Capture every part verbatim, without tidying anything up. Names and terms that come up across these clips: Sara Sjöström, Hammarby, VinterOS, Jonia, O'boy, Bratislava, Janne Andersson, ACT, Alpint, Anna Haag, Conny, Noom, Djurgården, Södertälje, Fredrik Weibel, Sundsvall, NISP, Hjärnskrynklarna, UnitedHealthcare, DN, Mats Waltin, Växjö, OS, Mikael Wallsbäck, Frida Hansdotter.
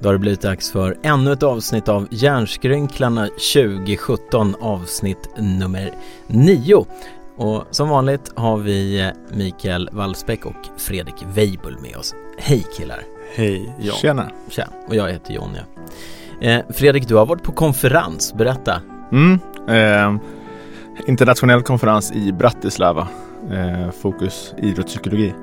Då har det blivit dags för ännu ett avsnitt av Hjärnskrynklarna tjugo sjutton, avsnitt nummer nio. Och som vanligt har vi Mikael Wallsbäck och Fredrik Weibel med oss. Hej killar! Hej, John. Tjena! Tjena, och jag heter Jonia. Eh, Fredrik, du har varit på konferens, berätta! Mm, eh, internationell konferens i Bratislava, eh, fokus idrottspsykologi.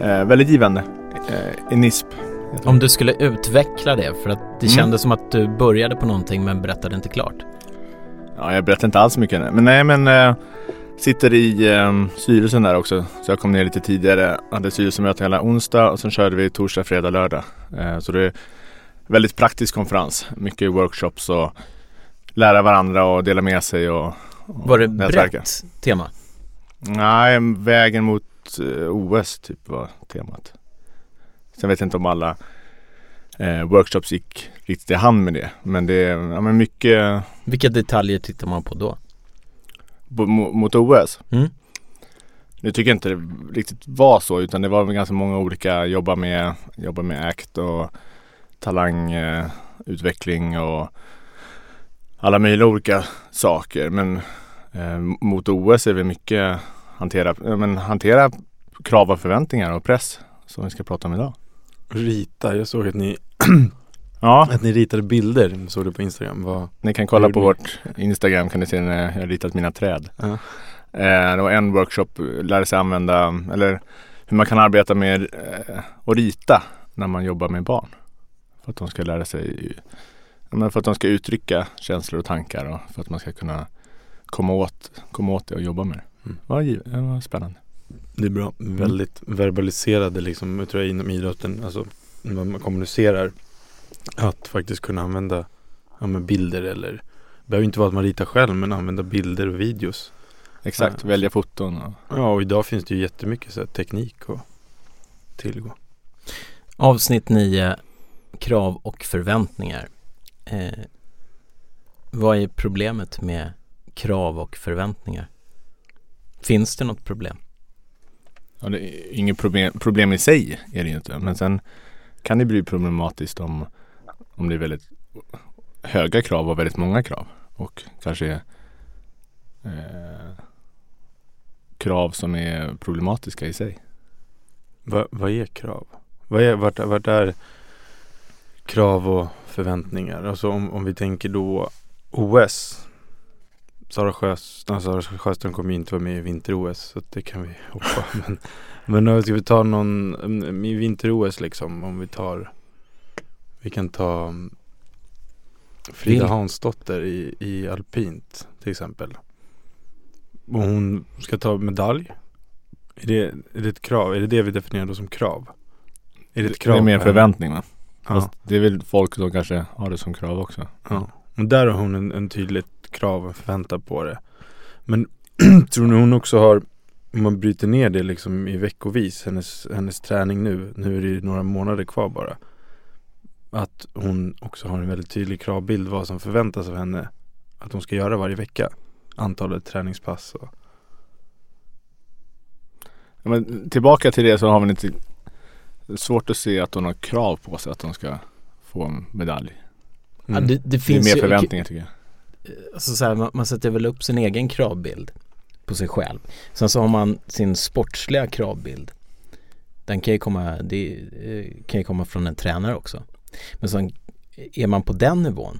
Eh, väldigt givande, eh, i N I S P. Om du skulle utveckla det, för att det mm. kändes som att du började på någonting men berättade inte klart. Ja, jag berättade inte alls mycket. Men nej, men äh, sitter i äh, styrelsen där också. Så jag kom ner lite tidigare, hade styrelsemöte hela onsdag och sen körde vi torsdag, fredag, lördag. Äh, så det är väldigt praktisk konferens. Mycket workshops och lära varandra och dela med sig och, och var det nätverka. Brett tema? Nej, vägen mot äh, O S typ var temat. Sen vet jag inte om alla eh, workshops gick riktigt i hand med det. Men det är ja, men mycket... Vilka detaljer tittar man på då? Bo, mot O S? Mm. Nu tycker jag inte det riktigt var så. Utan det var ganska många olika jobba med, jobba med A C T och talangutveckling eh, och alla möjliga olika saker. Men eh, mot O S är vi mycket hantera, eh, men hantera krav och förväntningar och press som vi ska prata om idag. Rita, jag såg att ni ja. att ni ritade bilder, såg du på Instagram. Vad, ni kan kolla på ni? Vårt Instagram kan ni se när jag har ritat mina träd. Ja. Eh, det var en workshop, lärde sig använda, eller hur man kan arbeta med eh, och rita när man jobbar med barn. För att de ska lära sig, för att de ska uttrycka känslor och tankar och för att man ska kunna komma åt, komma åt det och jobba med det. Mm. Vad, det var spännande. Det är bra. Mm. Väldigt verbaliserade liksom, jag tror jag, inom idrotten. Alltså, när man kommunicerar att faktiskt kunna använda ja, med bilder eller det behöver inte vara att man ritar själv, men använda bilder och videos. Exakt, ja. Välja foton. Och... Ja, och idag finns det ju jättemycket så här, teknik och tillgå. Avsnitt nio, krav och förväntningar. Eh, vad är problemet med krav och förväntningar? Finns det något problem? Ja, det är inget problem, problem i sig är det inte. Men sen kan det bli problematiskt om, om det är väldigt höga krav och väldigt många krav. Och kanske eh, krav som är problematiska i sig. Va, vad är krav? Vad är, vart, vart är krav och förväntningar? Alltså om, om vi tänker då O S... Sara Sjöström, Sara Sjöström kommer ju inte vara med i VinterOS, så det kan vi hoppa. Men, men nu ska vi ta någon i VinterOS liksom, om vi tar, vi kan ta Frida Hansdotter i, i Alpint till exempel. Och hon ska ta medalj. Är det, är det ett krav? Är det det vi definierar då som krav? Är det ett krav? Det är mer förväntning, va? Ja. Det är väl folk som kanske har det som krav också. Ja. Och där har hon en, en tydligt krav och förväntar på det. Men tror ni hon också har, om man bryter ner det liksom i veckovis, hennes, hennes träning nu, nu är det ju några månader kvar bara, att hon också har en väldigt tydlig kravbild vad som förväntas av henne att hon ska göra varje vecka. Antalet träningspass. Och... Ja, men tillbaka till det så har vi lite svårt att se att hon har krav på sig att hon ska få en medalj. Mm. Ja, det, det finns det är mer förväntningar ju, tycker jag. Alltså så här, man, man sätter väl upp sin egen kravbild på sig själv. Sen så har man sin sportsliga kravbild. Den kan ju komma, det kan ju komma från en tränare också. Men sen är man på den nivån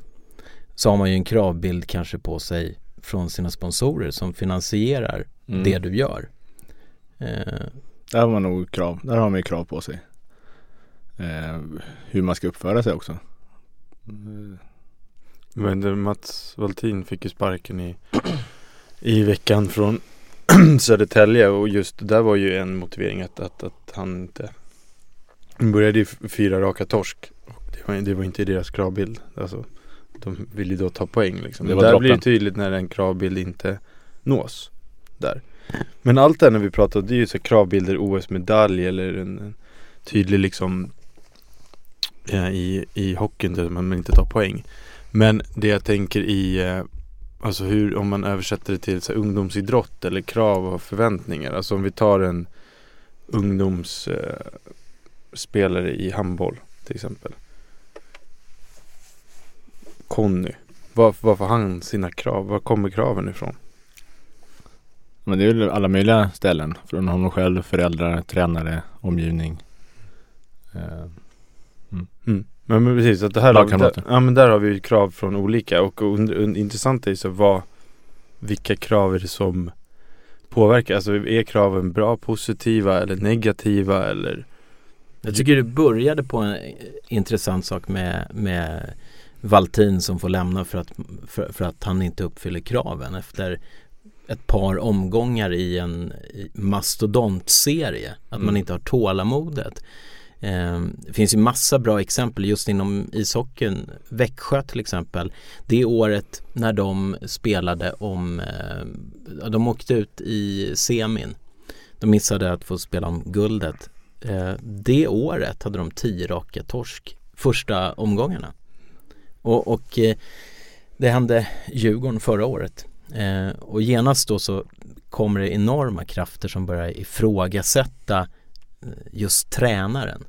så har man ju en kravbild kanske på sig från sina sponsorer som finansierar mm. det du gör. Eh. Där har man nog krav. Där har man ju krav på sig. Eh, hur man ska uppföra sig också. Mm. Men Mats Waltin fick ju sparken i, i veckan från Södertälje, och just det där var ju en motivering att, att, att han inte han började i fyra raka torsk, och det var, det var inte i deras kravbild, alltså, de ville ju då ta poäng liksom. Det var där droppen. Blir det tydligt när en kravbild inte nås där. Men allt det när vi pratar, det är ju så kravbilder, O S-medalj eller en, en tydlig liksom ja, i, i hockeyn där man inte tar poäng. Men det jag tänker i alltså hur, om man översätter det till så här, ungdomsidrott eller krav och förväntningar. Alltså om vi tar en ungdomsspelare eh, i handboll till exempel. Conny. Var, var får han sina krav? Var kommer kraven ifrån? Men det är ju alla möjliga ställen. Från honom själv, föräldrar, tränare, omgivning. Eh. Mm. Mm. Men, men precis, att det här laget, där, ja, men där har vi ju krav från olika, och, och, och intressant är ju så vad, vilka krav är det som påverkar, alltså är kraven bra, positiva eller negativa eller? Jag tycker du började på en intressant sak med, med Waltin som får lämna för att, för, för att han inte uppfyller kraven efter ett par omgångar i en mastodontserie, att mm. man inte har tålamodet. Det finns ju massa bra exempel just inom ishockeyn. Växjö till exempel. Det året när de spelade om... De åkte ut i semin. De missade att få spela om guldet. Det året hade de tio raka torsk första omgångarna. Och, och det hände Djurgården förra året. Och genast då så kommer det enorma krafter som börjar ifrågasätta just tränaren.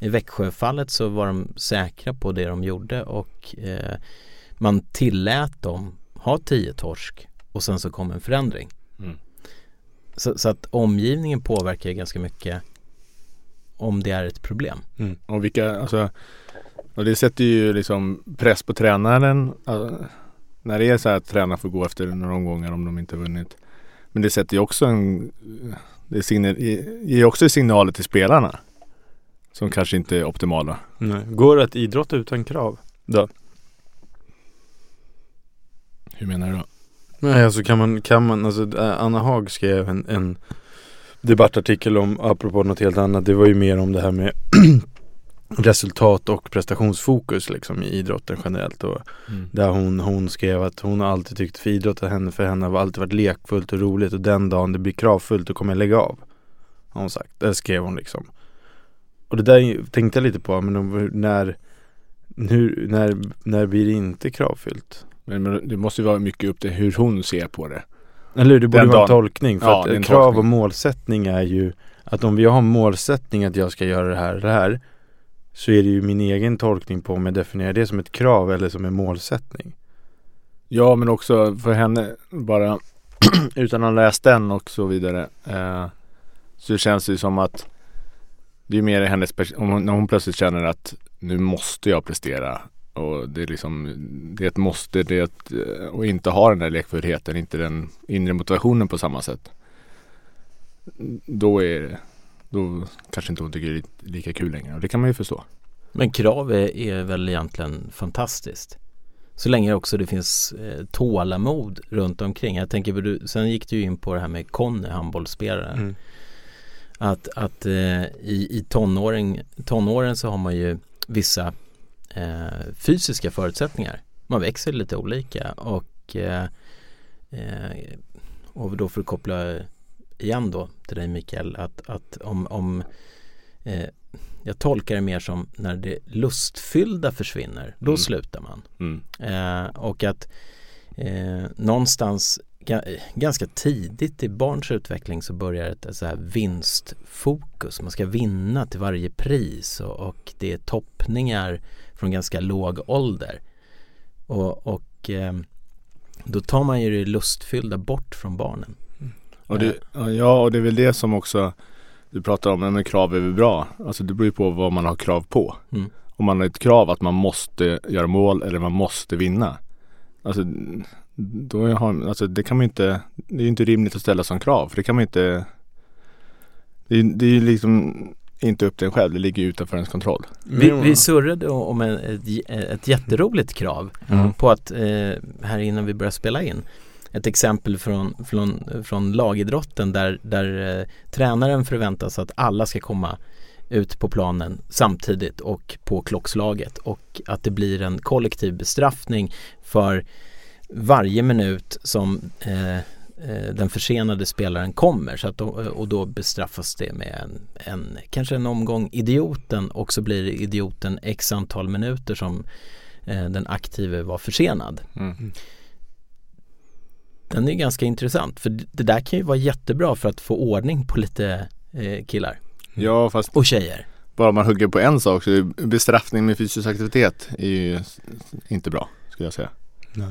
I Växjöfallet så var de säkra på det de gjorde, och eh, man tillät dem ha tio torsk, och sen så kom en förändring. Mm. Så, så att omgivningen påverkar ganska mycket om det är ett problem. Mm. Och vilka, alltså, och det sätter ju liksom press på tränaren, alltså, när det är så här att tränaren får gå efter några omgångar om de inte vunnit. Men det sätter ju också en... Det signal, ger också signaler till spelarna som kanske inte är optimala. Nej. Går det att idrotta utan krav då? Hur menar du då? Nej, alltså kan man, kan man alltså, Anna Haag skrev en, en debattartikel om, apropå något helt annat, det var ju mer om det här med resultat och prestationsfokus liksom, i idrotten generellt. Och mm. Där hon, hon skrev att hon har alltid tyckt för idrott och henne, för henne har alltid varit lekfullt och roligt, och den dagen det blir kravfullt då kommer jag lägga av. Har hon sagt. Det skrev hon liksom. Och det där tänkte jag lite på, men när, hur, när, när blir det inte kravfyllt? Men, men det måste ju vara mycket upp till hur hon ser på det. Eller hur? Det borde den vara en tolkning. För ja, att krav tolkning. Och målsättning är ju att om vi har målsättning att jag ska göra det här det här, så är det ju min egen tolkning på om jag definierar det som ett krav eller som en målsättning. Ja, men också för henne, bara utan att läsa den och så vidare, eh, så känns det ju som att det är mer hennes pers- om hon, när hon plötsligt känner att nu måste jag prestera, och det är liksom det är ett måste, det är ett, och inte ha den där lekfullheten, inte den inre motivationen på samma sätt, då är det då kanske inte hon tycker det är lika kul längre. Och det kan man ju förstå. Men krav är, är väl egentligen fantastiskt. Så länge också det finns eh, tålamod runt omkring. Jag tänker, du, sen gick du ju in på det här med Conny, handbollsspelaren. Mm. Att, att eh, i, i tonåring, tonåren så har man ju vissa eh, fysiska förutsättningar. Man växer lite olika. Och, eh, eh, och då får du koppla... igen då till dig Mikael, att, att om, om eh, jag tolkar det mer som när det lustfyllda försvinner, då mm. slutar man. Mm. Eh, och att eh, någonstans ga- ganska tidigt i barns utveckling så börjar ett så här vinstfokus. Man ska vinna till varje pris, och, och det är toppningar från ganska låg ålder. Och, och eh, då tar man ju det lustfyllda bort från barnen. Och det, ja, och det är väl det som också du pratar om, men krav är väl bra. Alltså det beror ju på vad man har krav på. Mm. Om man har ett krav att man måste göra mål eller man måste vinna. Alltså, då har, alltså det kan man inte, det är ju inte rimligt att ställa som krav, för det kan man inte, det är, det är liksom inte upp till en själv, det ligger utanför ens kontroll. Vi, vi surrade om en, ett, ett jätteroligt krav mm. på att, eh, här innan vi började spela in, ett exempel från, från, från lagidrotten där, där eh, tränaren förväntas att alla ska komma ut på planen samtidigt och på klockslaget, och att det blir en kollektiv bestraffning för varje minut som eh, den försenade spelaren kommer, så att, och då bestraffas det med en, en kanske en omgång idioten, och så blir idioten x antal minuter som eh, den aktive var försenad. Mm. Den är ganska intressant, för det där kan ju vara jättebra för att få ordning på lite eh, killar. Ja, fast och tjejer. Bara man hugger på en sak, så bestraffning med fysisk aktivitet är ju inte bra, skulle jag säga. Nej.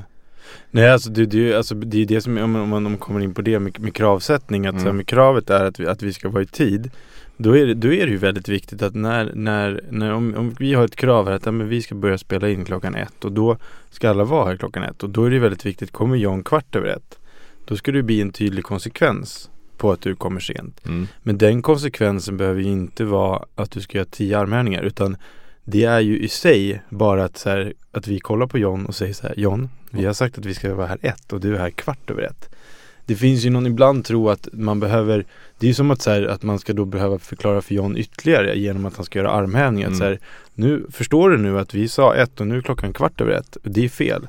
Nej, alltså det, det, alltså det är det som, om man, om man kommer in på det med, med kravsättning, att mm. så här, med kravet är att vi, att vi ska vara i tid, då är det, då är det ju väldigt viktigt att när, när, när om, om vi har ett krav här att ja, men vi ska börja spela in klockan ett, och då ska alla vara här klockan ett, och då är det väldigt viktigt, kommer jag en kvart över ett, då ska det bli en tydlig konsekvens på att du kommer sent. Mm. Men den konsekvensen behöver ju inte vara att du ska göra tio armhävningar, utan det är ju i sig bara att, så här, att vi kollar på John och säger så här: John, vi har sagt att vi ska vara här ett och du är här kvart över ett. Det finns ju någon ibland tro att man behöver, det är ju som att, så här, att man ska då behöva förklara för John ytterligare genom att han ska göra armhävningar. Mm. Så här, nu förstår du nu att vi sa ett och nu är klockan kvart över ett. Det är fel.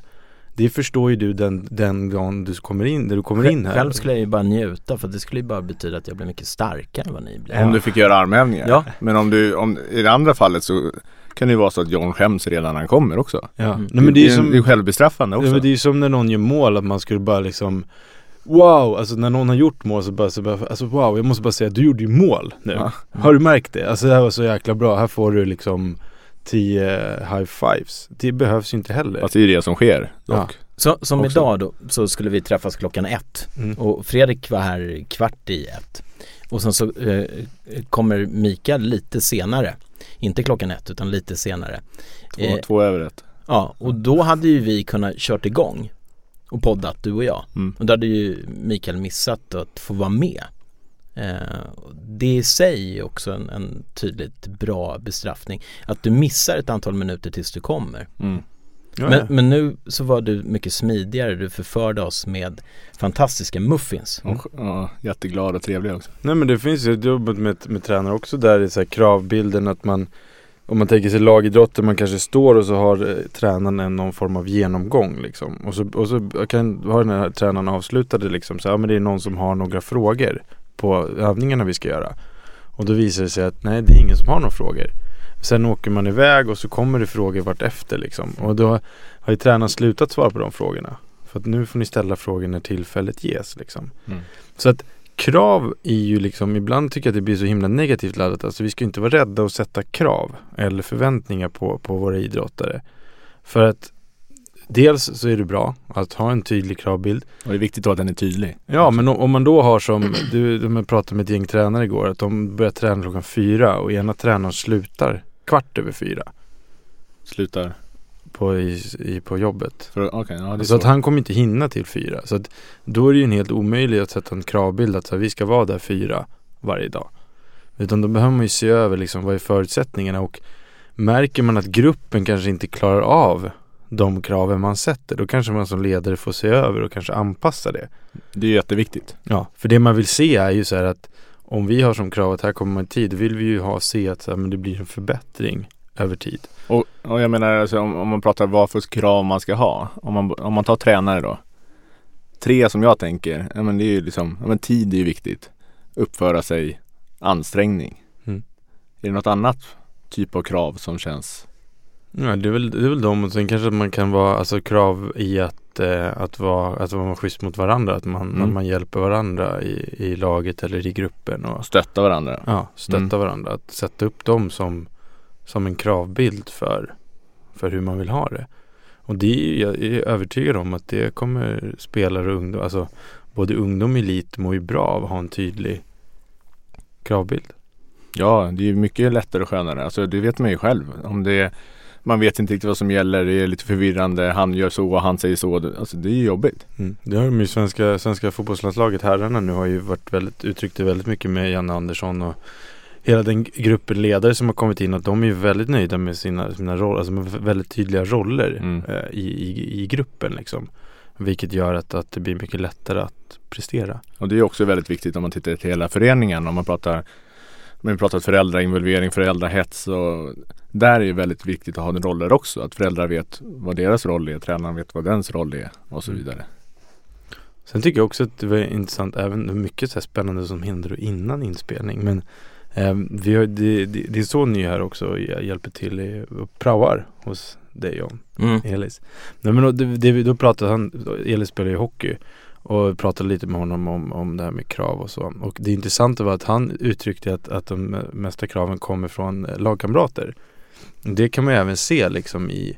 Det förstår ju du den, den gången du kommer in, där du kommer in här. Själv skulle jag ju bara njuta, för det skulle ju bara betyda att jag blir mycket starkare än vad ni blir. Om du fick göra armhävningar. Ja. Men om du, om, i det andra fallet så kan det ju vara så att John skäms redan när han kommer också. Ja. Mm. Det, men det, är ju som, det är självbestraffande också. Men det är ju som när någon gör mål, att man skulle bara liksom wow, alltså när någon har gjort mål så bara, så bara alltså wow, jag måste bara säga, du gjorde ju mål nu. Ja. Mm. Har du märkt det? Alltså det här var så jäkla bra, här får du liksom tio high fives. Det behövs ju inte heller. Alltså det är det som sker. Ja. Så, som också. Idag då, så skulle vi träffas klockan ett. Mm. Och Fredrik var här kvart i ett. Och sen så eh, kommer Mikael lite senare. Inte klockan ett, utan lite senare. Två, eh, två över ett. Ja, och då hade ju vi kunnat kört igång och poddat, du och jag. Mm. Och då hade ju Mikael missat att få vara med. Det i sig är också en, en tydligt bra bestraffning, att du missar ett antal minuter tills du kommer. Mm. Ja, men, ja. men nu så var du mycket smidigare, du förförde oss med fantastiska muffins. Mm. Ja, jätteglad och trevlig också. Nej, men det finns ju dubbelt med, med tränare också, där i så här kravbilden att man, om man tänker sig lagidrotter, man kanske står och så har eh, tränaren en någon form av genomgång liksom. Och så, och så kan, har den här tränaren avslutade liksom, så ja, men det är någon som har några frågor på övningarna vi ska göra. Och då visar det sig att nej, det är ingen som har några frågor. Sen åker man iväg och så kommer det frågor vart efter liksom. Och då har ju tränaren slutat svara på de frågorna. För att nu får ni ställa frågor när tillfället ges liksom. Mm. Så att krav är ju liksom, ibland tycker jag att det blir så himla negativt laddat. Alltså vi ska inte vara rädda att sätta krav eller förväntningar på, på våra idrottare. För att dels så är det bra att ha en tydlig kravbild. Och det är viktigt att den är tydlig. Ja, men om man då har som, du, jag pratade med ett gäng tränare igår, att de börjar träna klockan fyra och ena tränaren slutar kvart över fyra. Slutar? På, i, i, på jobbet. För, okay, ja, det är så, så att han kommer inte hinna till fyra. Så att då är det ju en helt omöjlig att sätta en kravbild att så här, vi ska vara där fyra varje dag. Utan då behöver man ju se över liksom, vad är förutsättningarna, och märker man att gruppen kanske inte klarar av de kraven man sätter, då kanske man som ledare får se över och kanske anpassa det. Det är jätteviktigt. Ja, för det man vill se är ju så här att om vi har som krav att här kommer man i tid, vill vi ju ha, se att så här, men det blir en förbättring över tid. Och, och jag menar alltså, om, om man pratar vad för krav man ska ha, om man, om man tar tränare då, tre som jag tänker, ja, men det är ju liksom, ja, men tid är ju viktigt, uppföra sig, ansträngning. Mm. Är det något annat typ av krav som känns? Ja, det är väl, det är väl de, och sen kanske att man kan vara, alltså krav i att, eh, att vara, att vara schysst mot varandra, att man, mm. att man hjälper varandra i, i laget eller i gruppen. Och stötta varandra. Ja, stötta mm. varandra. Att sätta upp dem som, som en kravbild för, för hur man vill ha det. Och det är, jag är övertygad om att det kommer spelare och ungdom, alltså både ungdom och elit mår ju bra av att ha en tydlig kravbild. Ja, det är mycket lättare och skönare. Alltså, det vet man ju själv. Om det är, man vet inte riktigt vad som gäller, det är lite förvirrande, han gör så och han säger så. Alltså, det är ju jobbigt. Mm. Det har de ju svenska, svenska fotbollslandslaget, herrarna nu har ju varit väldigt, uttryckt det väldigt mycket med Janne Andersson och hela den gruppen ledare som har kommit in, att de är ju väldigt nöjda med sina, sina roller, alltså med väldigt tydliga roller mm. eh, i, i, i gruppen liksom. Vilket gör att, att det blir mycket lättare att prestera. Och det är också väldigt viktigt om man tittar till hela föreningen, om man pratar, men vi pratar föräldrainvolvering, föräldrahets, och där är det väldigt viktigt att ha den roller också, att föräldrar vet vad deras roll är, tränaren vet vad dens roll är och så vidare. Mm. Sen tycker jag också att det var intressant, även mycket så här spännande som händer innan inspelning, men eh, vi har, det, det, det är så ny här också, jag hjälper till och praoar hos dig om mm. Elis. Nej, men då, det, då pratade han, Elis spelar ju hockey, och pratade lite med honom om, om det här med krav och så. Och det intressanta var att han uttryckte att, att de mesta kraven kommer från lagkamrater. Det kan man ju även se liksom i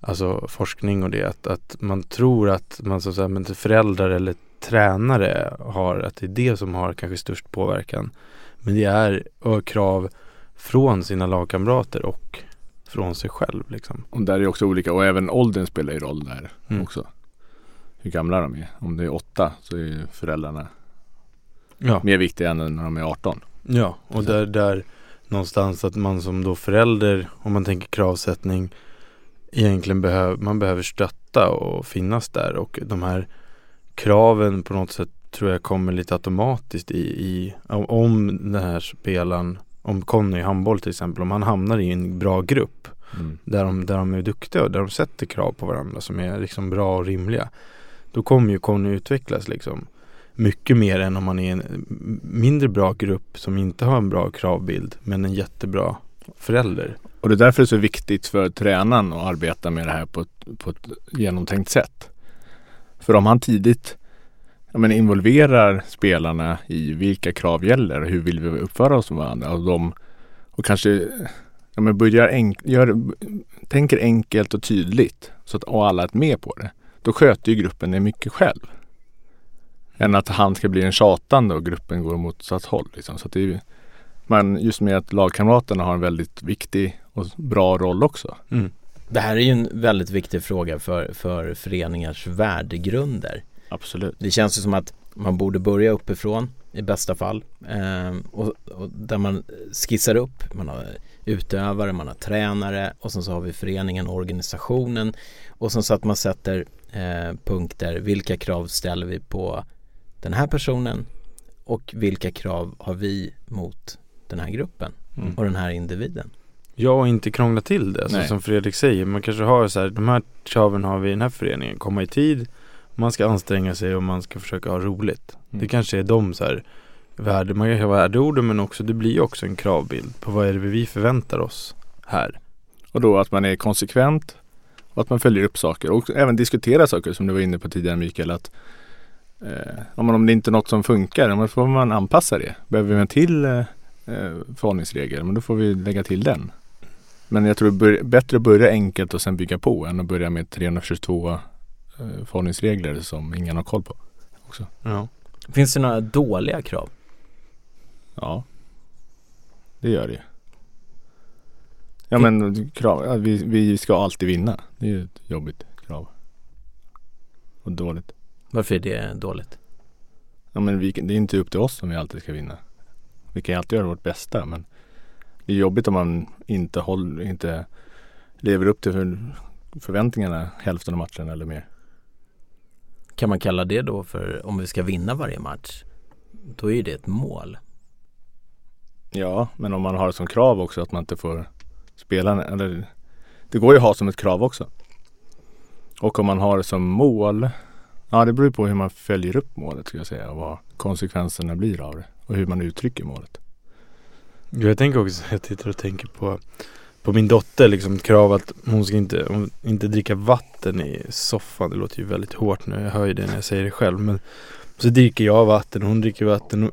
alltså forskning och det. Att, att man tror att man, så att säga, men föräldrar eller tränare har, att det är det som har kanske störst påverkan. Men det är krav från sina lagkamrater och från sig själv. Liksom. Och där är också olika, och även åldern spelar ju roll där mm. också. Hur gamla de är. Om det är åtta så är föräldrarna ja. mer viktiga än när de är arton. Ja, och där, där någonstans att man som då förälder, om man tänker kravsättning, egentligen behöver, man behöver stötta och finnas där. Och de här kraven på något sätt tror jag kommer lite automatiskt i, i om den här spelaren, om Conny i handboll till exempel, om han hamnar i en bra grupp mm. där, de, där de är duktiga och där de sätter krav på varandra som är liksom bra och rimliga. Då kommer ju Conny utvecklas liksom mycket mer än om man är en mindre bra grupp som inte har en bra kravbild men en jättebra förälder. Och det är därför det är så viktigt för tränaren att arbeta med det här på ett, på ett genomtänkt sätt. För om han tidigt ja, men involverar spelarna i vilka krav gäller och hur vill vi uppföra oss med varandra och, de, och kanske ja, men börjar enk- gör, tänker enkelt och tydligt så att alla är med på det. Då sköter ju gruppen det mycket själv. Än att han ska bli en tjatande och gruppen går motsatt håll. Liksom. Så att det är, men just med att lagkamraterna har en väldigt viktig och bra roll också. Mm. Det här är ju en väldigt viktig fråga för, för föreningars värdegrunder. Absolut. Det känns ju som att man borde börja uppifrån i bästa fall. Ehm, och, och där man skissar upp, man har utövare, man har tränare och sen så har vi föreningen, organisationen och sen så att man sätter Eh, punkter, vilka krav ställer vi på den här personen och vilka krav har vi mot den här gruppen mm. och den här individen. Ja, och inte krångla till det, alltså, som Fredrik säger, man kanske har så här, de här kraven har vi i den här föreningen, komma i tid, man ska anstränga sig och man ska försöka ha roligt. Mm. Det kanske är de så här värde, man kan ha värdeorden, men också det blir också en kravbild på vad är det vi förväntar oss här. Och då att man är konsekvent. Och att man följer upp saker och även diskuterar saker som du var inne på tidigare, Mikael, att eh, om, man, om det inte är något som funkar, då får man anpassa det. Behöver vi en till eh, förhållningsregel, men då får vi lägga till den. Men jag tror det är bättre att börja enkelt och sen bygga på än att börja med trehundratjugotvå eh, förhållningsregler som ingen har koll på. Också. Ja. Finns det några dåliga krav? Ja, det gör det ju. Ja, men krav, vi, vi ska alltid vinna. Det är ju ett jobbigt krav. Och dåligt. Varför är det dåligt? Ja, men vi, det är inte upp till oss om vi alltid ska vinna. Vi kan alltid göra vårt bästa, men det är jobbigt om man inte, håller, inte lever upp till för, förväntningarna hälften av matchen eller mer. Kan man kalla det då för, om vi ska vinna varje match, då är det ett mål. Ja, men om man har som krav också att man inte får spelarna, eller det går ju att ha som ett krav också. Och om man har det som mål, ja, det beror på hur man följer upp målet, ska jag säga, och vad konsekvenserna blir av det och hur man uttrycker målet. Jag tänker också, jag tittar och tänker på på min dotter, liksom ett krav att hon ska inte, hon inte dricka vatten i soffan. Det låter ju väldigt hårt nu, jag hör ju det när jag säger det själv, men så dricker jag vatten och hon dricker vatten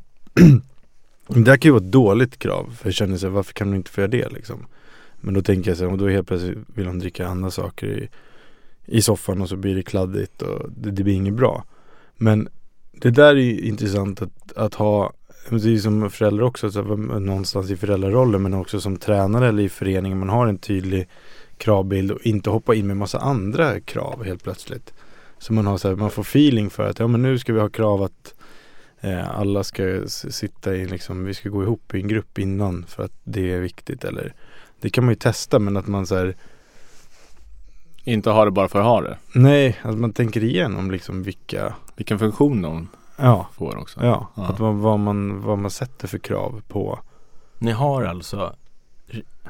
och det här kan ju vara ett dåligt krav, för jag känner sig, varför kan hon inte få göra det liksom? Men då tänker jag så här, och då helt plötsligt vill han dricka andra saker i, i soffan och så blir det kladdigt och det, det blir inget bra. Men det där är ju intressant att, att ha det är ju som förälder också, så någonstans i föräldrarollen, men också som tränare eller i föreningen, man har en tydlig kravbild och inte hoppa in med massa andra krav helt plötsligt. Så man har så här, man får feeling för att ja, men nu ska vi ha krav att eh, alla ska sitta i liksom, vi ska gå ihop i en grupp innan för att det är viktigt, eller det kan man ju testa, men att man så här, inte har det bara för att ha det. Nej, att man tänker igenom liksom vilka vilken funktion de ja. får också. Ja, ja. Att vad, vad man vad man sätter för krav på. Ni har alltså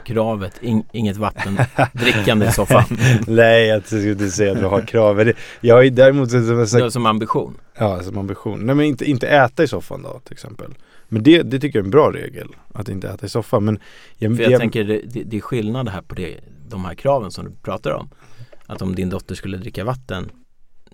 kravet in, inget vatten drickande i soffan. Nej, jag skulle inte säga att du har krav. Jag har ju däremot som, sagt, som ambition. Ja, som ambition. Nej, men inte inte äta i soffan då till exempel. Men det, det tycker jag är en bra regel, att inte äta i soffan, men jag, För jag, jag tänker det, det, det är skillnad här på det, de här kraven som du pratar om. Att om din dotter skulle dricka vatten,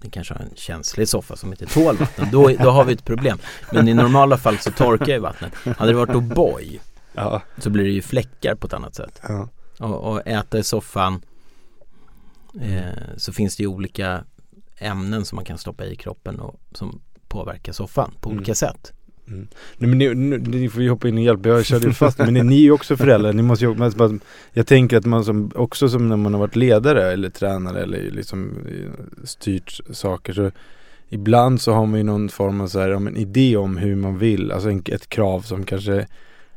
den kanske har en känslig soffa som inte tål vatten, då, då har vi ett problem. Men i normala fall så torkar ju vattnet. Hade det varit O'boy, ja, så blir det ju fläckar på ett annat sätt. Ja. Och, och äta i soffan, eh, så finns det ju olika ämnen som man kan stoppa i kroppen och som påverkar soffan på olika mm. sätt. Mm. Nej, men ni, nu, ni får ju hoppa in och hjälpa, jag körde ju fast, men ni, ni är ju också föräldrar, ni måste ju, jag tänker att man som, också som när man har varit ledare eller tränare eller liksom styrt saker, så ibland så har man ju någon form av så här, en idé om hur man vill, alltså en, ett krav som kanske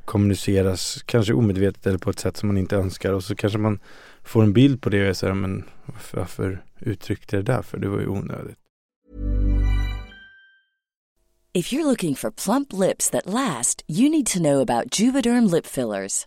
kommuniceras kanske omedvetet eller på ett sätt som man inte önskar, och så kanske man får en bild på det och är så här, men varför, varför uttryckte jag det där, för det var ju onödigt. If you're looking for plump lips that last, you need to know about Juvederm lip fillers.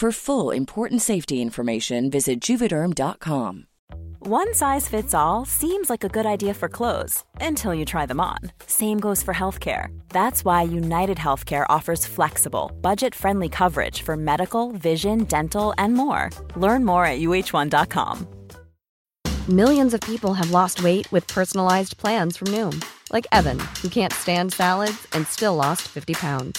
For full, important safety information, visit Juvederm dot com. One size fits all seems like a good idea for clothes until you try them on. Same goes for healthcare. That's why UnitedHealthcare offers flexible, budget-friendly coverage for medical, vision, dental, and more. Learn more at U H one dot com. Millions of people have lost weight with personalized plans from Noom, like Evan, who can't stand salads and still lost fifty pounds.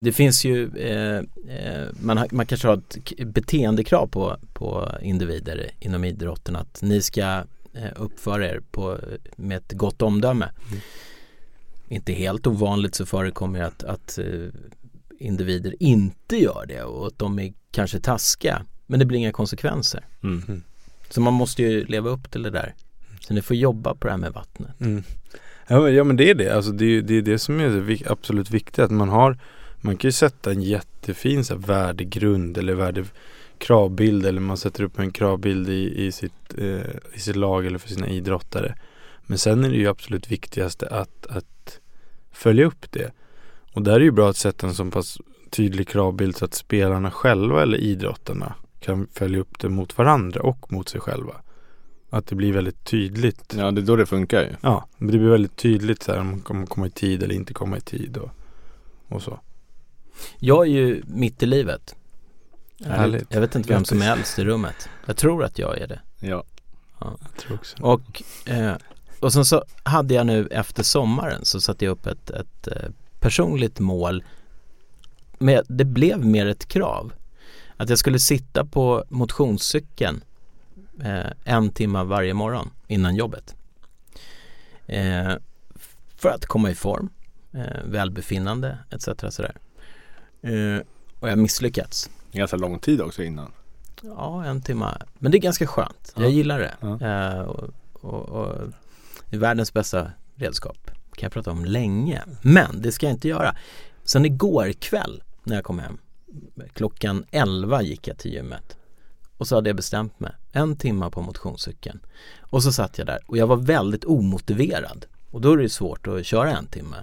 Det finns ju, eh, eh, man, man kanske har ett beteendekrav på, på individer inom idrotten, att ni ska eh, uppföra er på, med ett gott omdöme. Mm. Inte helt ovanligt så förekommer det att, att eh, individer inte gör det och att de är kanske taskiga, men det blir inga konsekvenser. Mm. Så man måste ju leva upp till det där. Så ni får jobba på det här med vattnet. Mm. Ja, men det är det. Alltså, det, det är det som är absolut viktigt, att man har. Man kan ju sätta en jättefin så här, värdegrund eller värdekravbild, eller man sätter upp en kravbild i, i, sitt, eh, i sitt lag eller för sina idrottare. Men sen är det ju absolut viktigaste att, att följa upp det. Och där är det ju bra att sätta en så pass tydlig kravbild så att spelarna själva eller idrottarna kan följa upp det mot varandra och mot sig själva. Att det blir väldigt tydligt. Ja, det är då det funkar ju. Ja, det blir väldigt tydligt så här, om man kommer komma i tid eller inte komma i tid och, och så. Jag är ju mitt i livet. Härligt. Jag vet inte vem som är äldst i rummet. Jag tror att jag är det. Ja, ja. Jag tror också. Och, eh, och sen så hade jag nu efter sommaren så satte jag upp ett, ett eh, personligt mål. Men det blev mer ett krav. Att jag skulle sitta på motionscykeln eh, en timme varje morgon innan jobbet. Eh, för att komma i form, eh, välbefinnande et cetera. Eh, och jag har misslyckats. Ganska lång tid också innan. Ja, en timme. Men det är ganska skönt. Ja. Jag gillar det. Ja. Eh, och, och, och, det är världens bästa redskap. Kan jag prata om länge. Men det ska jag inte göra. Sen igår kväll när jag kom hem, klockan elva gick jag till gymmet. Och så hade jag bestämt mig. En timme på motionscykeln. Och så satt jag där. Och jag var väldigt omotiverad. Och då är det svårt att köra en timme.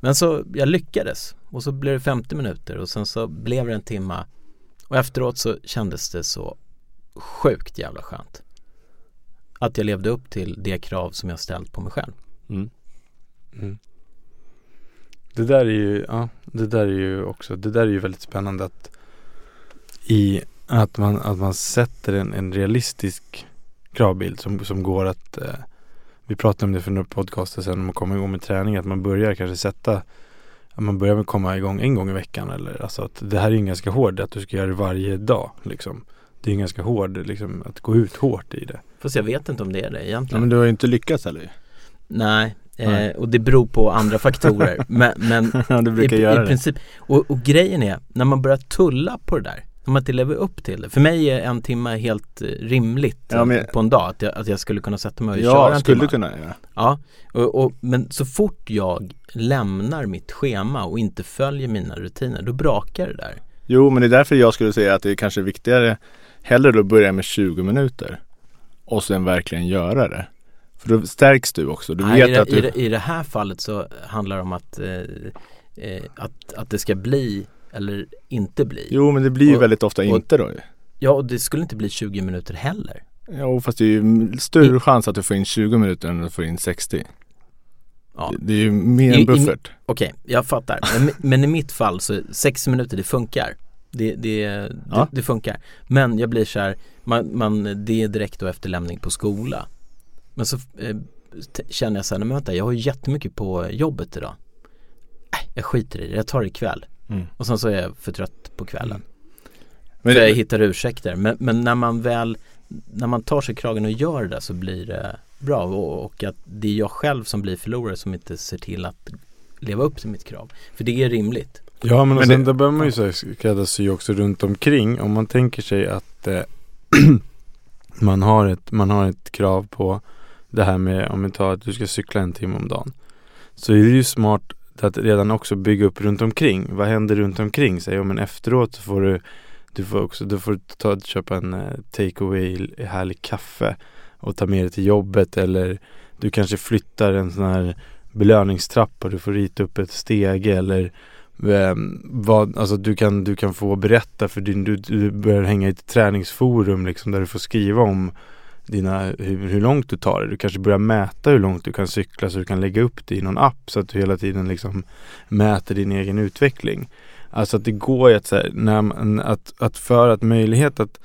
Men så jag lyckades. Och så blev det femtio minuter. Och sen så blev det en timme. Och efteråt så kändes det så sjukt jävla skönt. Att jag levde upp till det krav som jag ställt på mig själv. Mm. Mm. Det där är ju ja, det där är ju också det där är ju väldigt spännande att i att man att man sätter en en realistisk kravbild som som går att eh, vi pratade om det för några podcaster sen om att komma igång med träning, att man börjar kanske sätta att man börjar med komma igång en gång i veckan eller alltså att det här är ju ganska hårt att du ska göra det varje dag liksom. Det är ju ganska hård liksom att gå ut hårt i det. Fast jag vet inte om det är det egentligen. Ja, men du har ju inte lyckats eller? Nej. Eh, och det beror på andra faktorer. Men, men du brukar i, göra i princip, och, och grejen är, när man börjar tulla på det där, när man inte lever upp till det. För mig är en timme helt rimligt ja, men, på en dag. Att jag, att jag skulle kunna sätta mig och ja, köra en skulle timme. Kunna, ja. Ja, och, och, men så fort jag lämnar mitt schema och inte följer mina rutiner, då brakar det där. Jo, men det är därför jag skulle säga att det är kanske viktigare hellre då börja med tjugo minuter och sen verkligen göra det. För då stärks du också. Du Nej, vet i, det, att du... I, det, I det här fallet så handlar det om att, eh, eh, att, att det ska bli eller inte bli. Jo, men det blir ju väldigt ofta och, inte då. Ja, och det skulle inte bli tjugo minuter heller. Ja, fast det är ju större I, chans att du får in tjugo minuter än att du får in sextio. Ja. Det, det är ju mer I, en buffert. Okej, okay, jag fattar. Men, men i mitt fall så sextio minuter, det funkar. Det, det, det, ja. det, det funkar. Men jag blir så här, man, man, det är direkt då efterlämning på skola. Men så eh, t- känner jag så här, men vänta, jag har ju jättemycket på jobbet idag. Äh, jag skiter i det, jag tar det ikväll. Mm. Och sen så är jag för trött på kvällen. Men det... jag hittar ursäkter. Men, men när man väl, när man tar sig kragen och gör det där så blir det bra. Och, och att det är jag själv som blir förlorare som inte ser till att leva upp till mitt krav. För det är rimligt. Ja, men, men sen det... där bör man ju så här, kräda sig också runt omkring. Om man tänker sig att eh, man, har ett, man har ett krav på det här med om vi tar att du ska cykla en timme om dagen, så är det ju smart att redan också bygga upp runt omkring. Vad händer runt omkring? Säg om en efteråt så får du du får också du får ta köpa en take away härlig kaffe och ta med dig till jobbet, eller du kanske flyttar en sån här belöningstrappa och du får rita upp ett steg eller vad, alltså du kan du kan få berätta för din du, du börjar hänga i ett träningsforum liksom där du får skriva om dina, hur, hur långt du tar det. Du kanske börjar mäta hur långt du kan cykla så du kan lägga upp det i någon app så att du hela tiden liksom mäter din egen utveckling. Alltså att det går ju att, så här, när man, att, att för att möjlighet att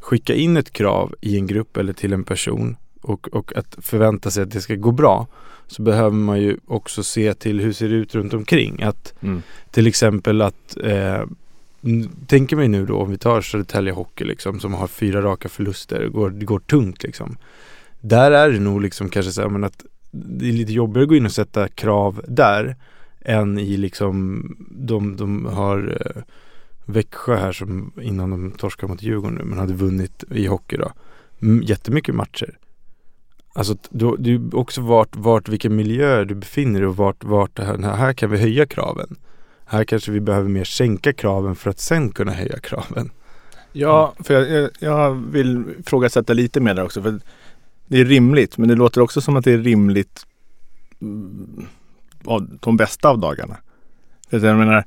skicka in ett krav i en grupp eller till en person och, och att förvänta sig att det ska gå bra, så behöver man ju också se till hur ser det ut runt omkring. Att mm. till exempel att eh, tänker mig nu då om vi tar Södertälje hockey liksom, som har fyra raka förluster och går, går tungt liksom. Där är det nog liksom kanske så här, men att det är lite jobbigare att gå in och sätta krav där än i liksom de, de har eh, Växjö här som innan de torskade mot Djurgården nu, men hade vunnit i hockey då M- jättemycket matcher. Alltså då, du också vart, vart vilken miljö du befinner dig och vart, vart det här, här kan vi höja kraven. Här kanske vi behöver mer sänka kraven för att sen kunna höja kraven. Ja, för jag, jag vill frågasätta lite mer där också. För det är rimligt, men det låter också som att det är rimligt de bästa av dagarna. Jag menar,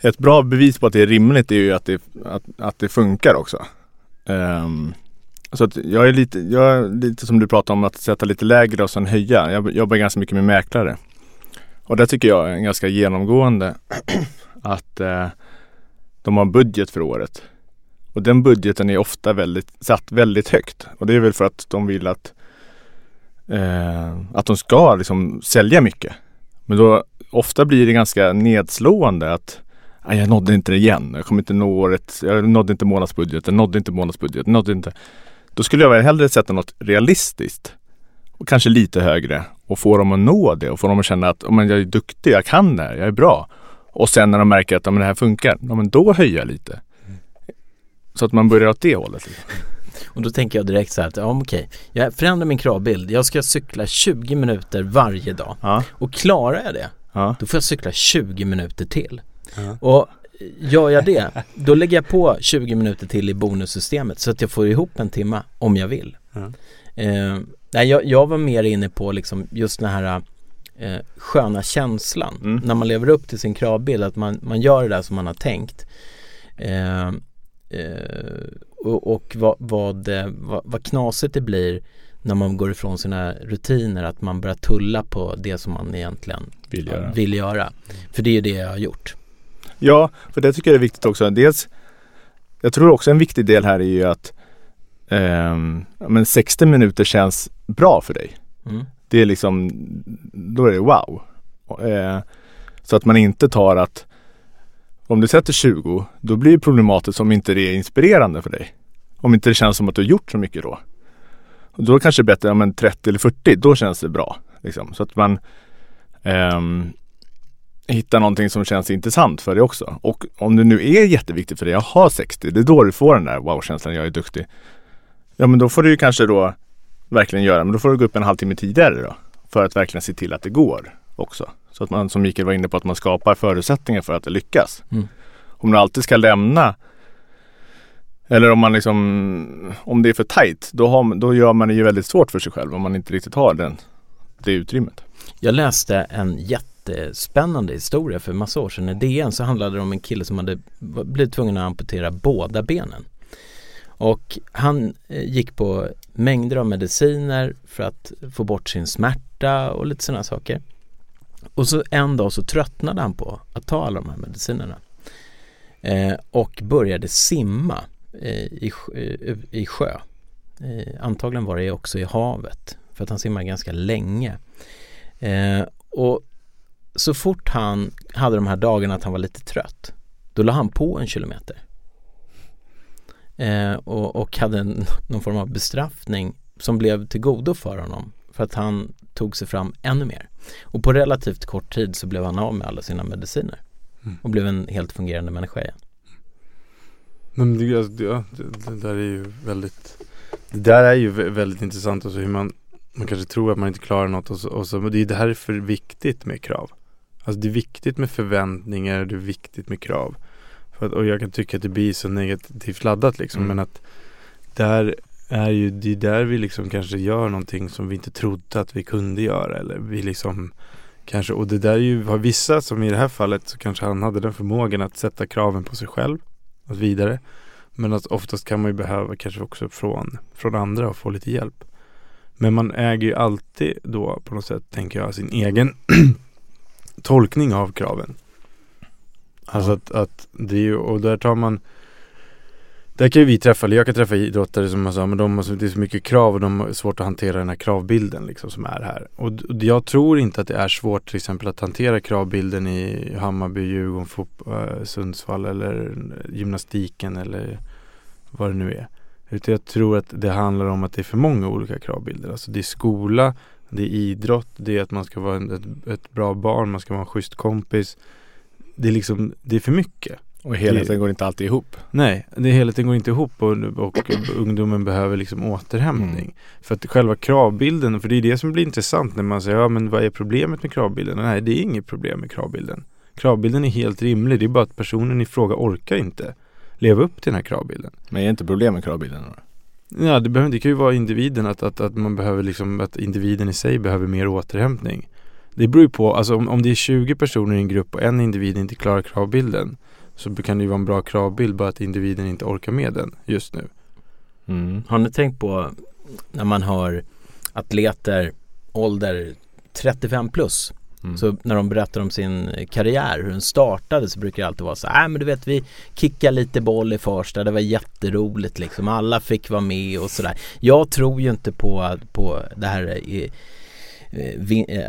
ett bra bevis på att det är rimligt är ju att det, att, att det funkar också. Um, så att jag, är lite, jag är lite som du pratar om, att sätta lite lägre och sen höja. Jag jobbar ganska mycket med mäklare. Och det tycker jag är en ganska genomgående att eh, de har budget för året. Och den budgeten är ofta väldigt, satt väldigt högt. Och det är väl för att de vill att, eh, att de ska liksom sälja mycket. Men då ofta blir det ganska nedslående att jag nådde inte det igen. Jag, kom inte nå året, jag nådde inte månadsbudgeten, nådde inte månadsbudgeten, nådde inte... Då skulle jag väl hellre sätta något realistiskt och kanske lite högre och få dem att nå det och få dem att känna att oh, jag är duktig, jag kan det här, jag är bra. Och sen när de märker att oh, men det här funkar, oh, men då höjer jag lite. Så att man börjar åt det hållet. Liksom. Och då tänker jag direkt så här att ja, okej, jag förändrar min kravbild. Jag ska cykla tjugo minuter varje dag. Ja. Och klarar jag det, ja. Då får jag cykla tjugo minuter till. Ja. Och gör jag det, då lägger jag på tjugo minuter till i bonussystemet så att jag får ihop en timme om jag vill. Ja. Eh, nej, jag, jag var mer inne på liksom just den här eh, sköna känslan. Mm. När man lever upp till sin kravbild, att man, man gör det där som man har tänkt. Eh, eh, och och vad, vad, vad, vad knasigt det blir när man går ifrån sina rutiner, att man börjar tulla på det som man egentligen vill göra. Vill göra. För det är ju det jag har gjort. Ja, för det tycker jag är viktigt också. Dels, jag tror också en viktig del här är ju att eh, men sextio minuter känns bra för dig. Mm. Det är liksom, då är det wow. Eh, så att man inte tar att om du sätter tjugo, då blir det problematiskt om inte det är inspirerande för dig. Om inte det känns som att du har gjort så mycket då. Och då kanske det är bättre om en trettio eller fyrtio, då känns det bra. Liksom. Så att man eh, hittar någonting som känns intressant för dig också. Och om det nu är jätteviktigt för dig, jag har sextio, det är då du får den där wow-känslan, jag är duktig. Ja, men då får du ju kanske då verkligen göra, men då får du gå upp en halvtimme tidigare då. För att verkligen se till att det går också. Så att man, som Mikael var inne på, att man skapar förutsättningar för att det lyckas. Mm. Om du alltid ska lämna, eller om man liksom, om det är för tajt, då, har, då gör man det ju väldigt svårt för sig själv om man inte riktigt har den, det utrymmet. Jag läste en jättespännande historia för massa år sedan i D N, så handlade det om en kille som hade blivit tvungen att amputera båda benen. Och han gick på mängder av mediciner för att få bort sin smärta och lite sådana saker. Och så en dag så tröttnade han på att ta alla de här medicinerna. Eh, och började simma eh, i, i sjö. Eh, antagligen var det också i havet. För att han simmade ganska länge. Eh, och så fort han hade de här dagarna att han var lite trött, då la han på en kilometer. Eh, och, och hade en, någon form av bestraffning som blev till godo för honom. För att han tog sig fram ännu mer. Och på relativt kort tid så blev han av med alla sina mediciner. Mm. Och blev en helt fungerande människa igen. Men det, ja, det, det där är ju väldigt... Det där är ju väldigt intressant. Alltså hur man, man kanske tror att man inte klarar något. Och så, och så, men det, det här är för viktigt med krav. Alltså det är viktigt med förväntningar. Det är viktigt med krav. För att, och jag kan tycka att det blir så negativt laddat liksom. Mm. Men att där... är ju det där vi liksom kanske gör någonting som vi inte trodde att vi kunde göra, eller vi liksom kanske, och det där är ju, har vissa som i det här fallet, så kanske han hade den förmågan att sätta kraven på sig själv och vidare, men att oftast kan man ju behöva kanske också från, från andra och få lite hjälp, men man äger ju alltid då på något sätt, tänker jag, sin egen tolkning av kraven, alltså att, att det är ju, och där tar man. Där kan ju vi träffa, eller jag kan träffa idrottare som man sa, men de har så, det är så mycket krav och de har svårt att hantera den här kravbilden liksom, som är här. Och, och jag tror inte att det är svårt till exempel att hantera kravbilden i Hammarby, Djurgården, fotboll, Sundsvall eller gymnastiken eller vad det nu är. Utan jag tror att det handlar om att det är för många olika kravbilder. Alltså det är skola, det är idrott, det är att man ska vara en, ett, ett bra barn, man ska vara en schysst kompis. Det är liksom, det är för mycket. Och helheten det, går inte alltid ihop. Nej, det helheten går inte ihop och, och ungdomen behöver liksom återhämtning. Mm. För att själva kravbilden, för det är det som blir intressant när man säger, ja men vad är problemet med kravbilden? Nej, det är inget problem med kravbilden. Kravbilden är helt rimlig, det är bara att personen i fråga orkar inte leva upp till den här kravbilden. Men är inte problem med kravbilden då? Ja, det, behöver, det kan ju vara individen, att, att, att man behöver liksom, att individen i sig behöver mer återhämtning. Det beror ju på, alltså om, om det är tjugo personer i en grupp och en individ inte klarar kravbilden, så kan det ju vara en bra kravbild, bara att individen inte orkar med den just nu. Mm. Har ni tänkt på när man har atleter ålder trettiofem plus, mm. så när de berättar om sin karriär, hur den startade, så brukar det alltid vara så här, äh, men du vet, vi kickade lite boll i första, det var jätteroligt liksom, alla fick vara med och sådär. Jag tror ju inte på, på det här i,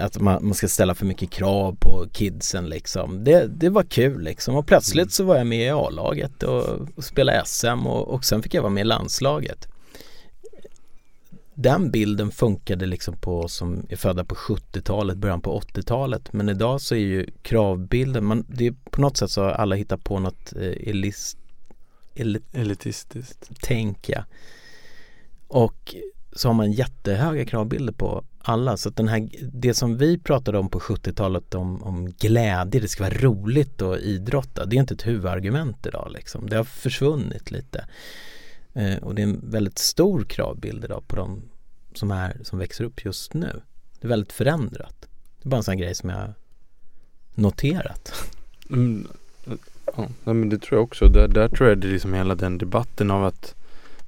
att man ska ställa för mycket krav på kidsen liksom. Det, det var kul liksom. Och plötsligt så var jag med i A-laget och, och spelade S M och, och sen fick jag vara med i landslaget. den bilden funkade liksom på som är födda på sjuttiotalet, början på åttiotalet. Men idag så är ju kravbilden, man, det är på något sätt så har alla hittat på något elist, elit, elitistiskt tänk, ja. Och så har man jättehöga kravbilder på alla. Så att den här, det som vi pratade om på sjuttiotalet om, om glädje, det ska vara roligt att idrotta, det är inte ett huvudargument idag liksom. Det har försvunnit lite. Eh, och det är en väldigt stor kravbild idag på de som, är, som växer upp just nu. Det är väldigt förändrat. Det är bara en sån grej som jag har noterat. Mm, ja, men det tror jag också. Där, där tror jag det är liksom hela den debatten av att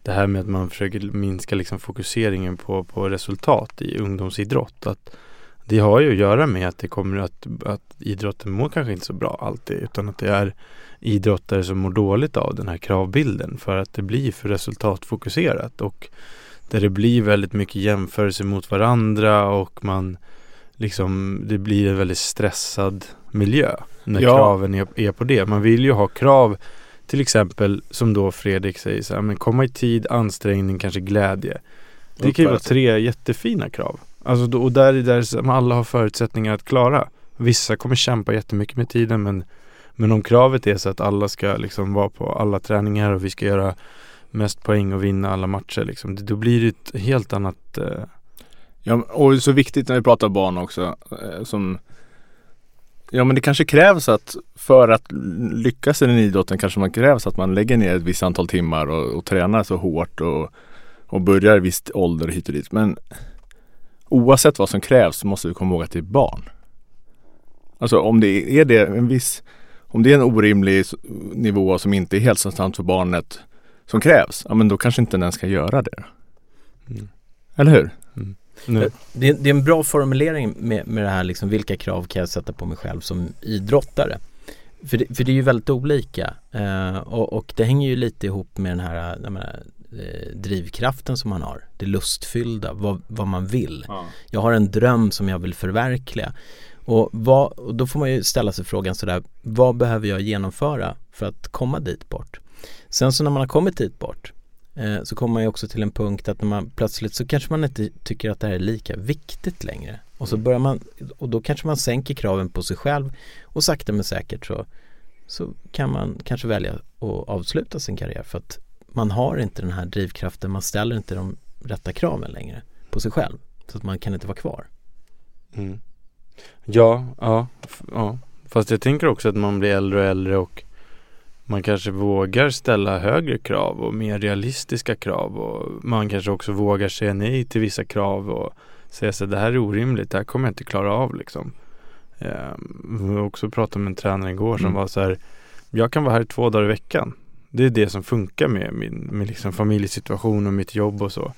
det här med att man försöker minska liksom fokuseringen på, på resultat i ungdomsidrott. Att det har ju att göra med att det kommer att, att idrotten mår kanske inte så bra alltid, utan att det är idrottare som mår dåligt av den här kravbilden för att det blir för resultatfokuserat och där det blir väldigt mycket jämförelse mot varandra och man liksom, det blir en väldigt stressad miljö när ja. kraven är, är på det. Man vill ju ha krav till exempel som då Fredrik säger så här, men komma i tid, ansträngning, kanske glädje. Det kan ju vara tre jättefina krav. Alltså då, och där är där som alla har förutsättningar att klara. Vissa kommer kämpa jättemycket med tiden, men, men om kravet är så att alla ska liksom vara på alla träningar och vi ska göra mest poäng och vinna alla matcher liksom, då blir det ett helt annat... Eh... Ja, och så viktigt när vi pratar barn också eh, som... Ja, men det kanske krävs att för att lyckas i den idrotten kanske man krävs att man lägger ner ett visst antal timmar och, och tränar så hårt och, och börjar i visst ålder hit och dit. Men oavsett vad som krävs så måste vi komma ihåg att det är barn. Alltså om det är, det en, viss, om det är en orimlig nivå som inte är helt konstant för barnet som krävs, ja, men då kanske inte den ska göra det. Mm. Eller hur? Mm. Nu. Det, det är en bra formulering med, med det här liksom, vilka krav kan jag sätta på mig själv som idrottare, för det, för det är ju väldigt olika eh, och, och det hänger ju lite ihop med den här, jag menar, eh, drivkraften som man har, det lustfyllda, vad, vad man vill. Ja. Jag har en dröm som jag vill förverkliga och, vad, och då får man ju ställa sig frågan sådär, vad behöver jag genomföra för att komma dit bort? Sen så när man har kommit dit bort så kommer man ju också till en punkt att när man plötsligt så kanske man inte tycker att det här är lika viktigt längre. Och så börjar man, och då kanske man sänker kraven på sig själv och sakta men säkert så, så kan man kanske välja att avsluta sin karriär för att man har inte den här drivkraften, man ställer inte de rätta kraven längre på sig själv så att man kan inte vara kvar. Mm. Ja, ja, ja. Fast jag tänker också att man blir äldre och äldre och man kanske vågar ställa högre krav och mer realistiska krav och man kanske också vågar säga nej till vissa krav och säga så här, det här är orimligt, det här kommer jag inte klara av liksom. Jag har också pratat med en tränare igår som mm. var så här, jag kan vara här två dagar i veckan. Det är det som funkar med min med liksom familjesituation och mitt jobb och så.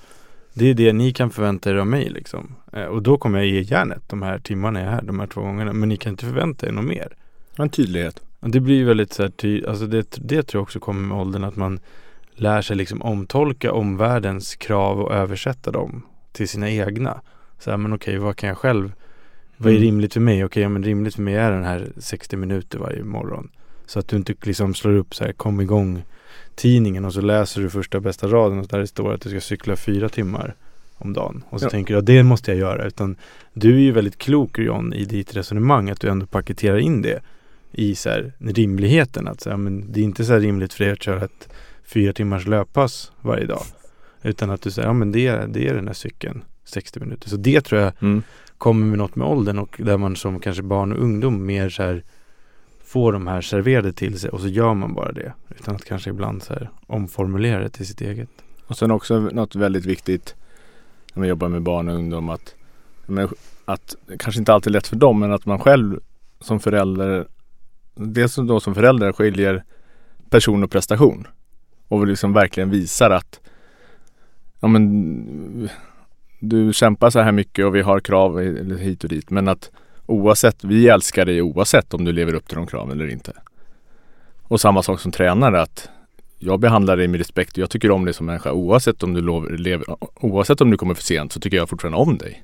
Det är det ni kan förvänta er av mig liksom. Och då kommer jag ge hjärnet de här timmarna jag är här, de här två gångerna, men ni kan inte förvänta er något mer. En tydlighet. Det blir väldigt så här ty- alltså det, det tror jag också kommer med åldern att man lär sig liksom omtolka omvärldens krav och översätta dem till sina egna. Så här, men okej, vad kan jag själv, vad är rimligt för mig? Okej, men rimligt för mig är den här sextio minuter varje morgon. Så att du inte liksom slår upp så här, kom igång tidningen och så läser du första bästa raden och där det står att du ska cykla fyra timmar om dagen. Och så ja. tänker du, ja, det måste jag göra. Utan du är ju väldigt klok, John, i ditt resonemang att du ändå paketerar in det i så här rimligheten att så här, men det är inte så här rimligt för er att köra ett fyra timmars löppass varje dag utan att du säger ja men det är, det är den här cykeln sextio minuter så det tror jag mm. kommer med något med åldern och där man som kanske barn och ungdom mer så här får de här serverade till sig och så gör man bara det utan att kanske ibland så här omformulera det till sitt eget. Och sen också något väldigt viktigt när man jobbar med barn och ungdom att, att kanske inte alltid lätt för dem men att man själv som förälder det som då som föräldrar skiljer person och prestation och liksom verkligen visar att ja men du kämpar så här mycket och vi har krav hit och dit men att oavsett, vi älskar dig oavsett om du lever upp till de kraven eller inte. Och samma sak som tränare att jag behandlar dig med respekt och jag tycker om dig som människa oavsett om du lever, oavsett om du kommer för sent så tycker jag fortfarande om dig.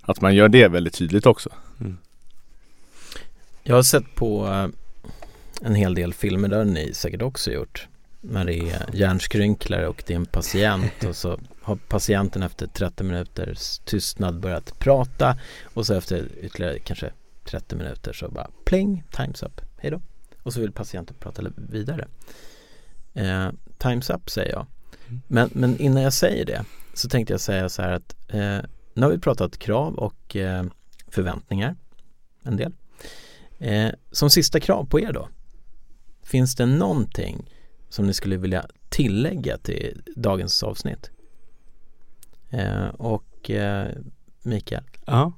Att man gör det väldigt tydligt också. Mm. Jag har sett på en hel del filmer där ni säkert också gjort när det är hjärnskrynklar och det är en patient och så har patienten efter trettio minuter tystnad börjat prata och så efter ytterligare kanske trettio minuter så bara pling, times up, hej då. Och så vill patienten prata vidare. Eh, times up säger jag. Men, men innan jag säger det så tänkte jag säga så här att eh, nu har vi pratat krav och eh, förväntningar en del. Eh, som sista krav på er då, finns det någonting som ni skulle vilja tillägga till dagens avsnitt? Eh, och eh, Mikael? Ja,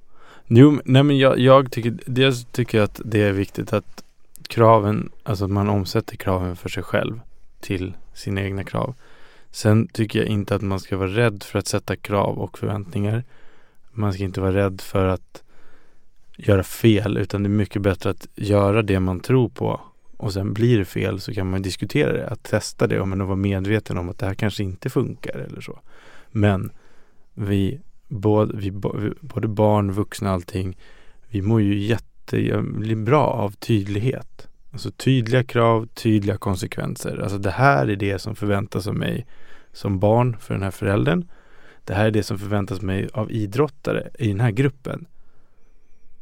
jo, nej men jag, jag tycker, dels tycker jag att det är viktigt att kraven, alltså att man omsätter kraven för sig själv till sina egna krav. Sen tycker jag inte att man ska vara rädd för att sätta krav och förväntningar. Man ska inte vara rädd för att göra fel, utan det är mycket bättre att göra det man tror på och sen blir det fel så kan man diskutera det, att testa det och vara medveten om att det här kanske inte funkar eller så. Men vi både, vi, både barn, vuxna, allting, vi mår ju jättebra av tydlighet. Alltså tydliga krav, tydliga konsekvenser. Alltså det här är det som förväntas av mig som barn för den här föräldern. Det här är det som förväntas mig av idrottare i den här gruppen.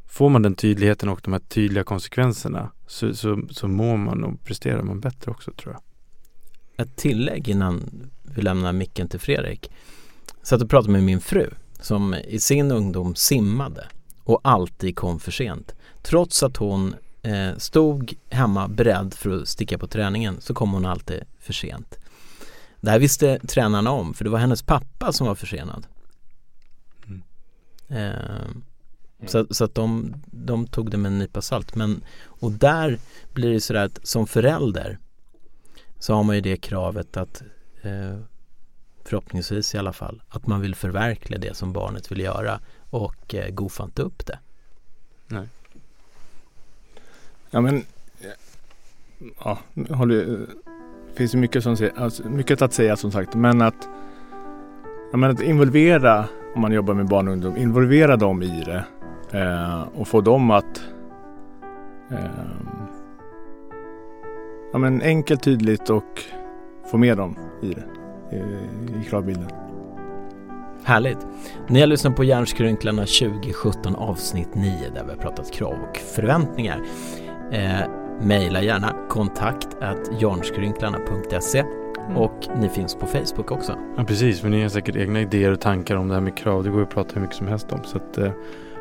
Får man den tydligheten och de här tydliga konsekvenserna så, så, så mår man och presterar man bättre också, tror jag. Ett tillägg innan vi lämnar micken till Fredrik. Jag satt och pratade med min fru som i sin ungdom simmade och alltid kom för sent. Trots att hon stod hemma beredd för att sticka på träningen så kom hon alltid för sent. Det här visste tränarna om, för det var hennes pappa som var försenad. Mm. Eh, så, så att de, de tog det med en nypa salt. Men, och där blir det sådär att som förälder så har man ju det kravet att eh, förhoppningsvis i alla fall att man vill förverkliga det som barnet vill göra och eh, gofa inte upp det. Nej. Ja, men ja, det finns ju mycket, som, alltså, mycket att säga som sagt, men att, ja, men att involvera, om man jobbar med barn och ungdom, involvera dem i det eh, och få dem att eh, ja, men enkelt, tydligt och få med dem i det i, i kravbilden. Härligt. Ni har lyssnat på Hjärnskrynklarna tjugo sjutton avsnitt nio där vi har pratat krav och förväntningar. Eh, maila gärna kontakt at hjärnskrynklarna punkt se mm. och ni finns på Facebook också. Ja, precis, men ni har säkert egna idéer och tankar om det här med krav. Det går ju att prata hur mycket som helst om. Så att, eh,